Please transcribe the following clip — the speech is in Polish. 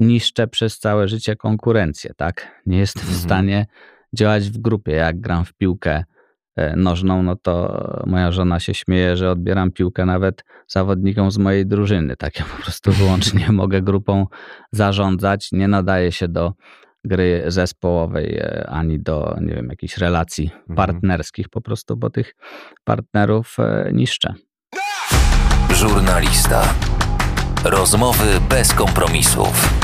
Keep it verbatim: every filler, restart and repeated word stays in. niszczę przez całe życie konkurencję, tak? Nie jestem mhm. w stanie działać w grupie. Jak gram w piłkę nożną, no to moja żona się śmieje, że odbieram piłkę nawet zawodnikom z mojej drużyny. Tak, ja po prostu wyłącznie mogę grupą zarządzać. Nie nadaję się do gry zespołowej ani do, nie wiem, jakichś relacji mhm. partnerskich po prostu, bo tych partnerów niszczę. Żurnalista. Rozmowy bez kompromisów.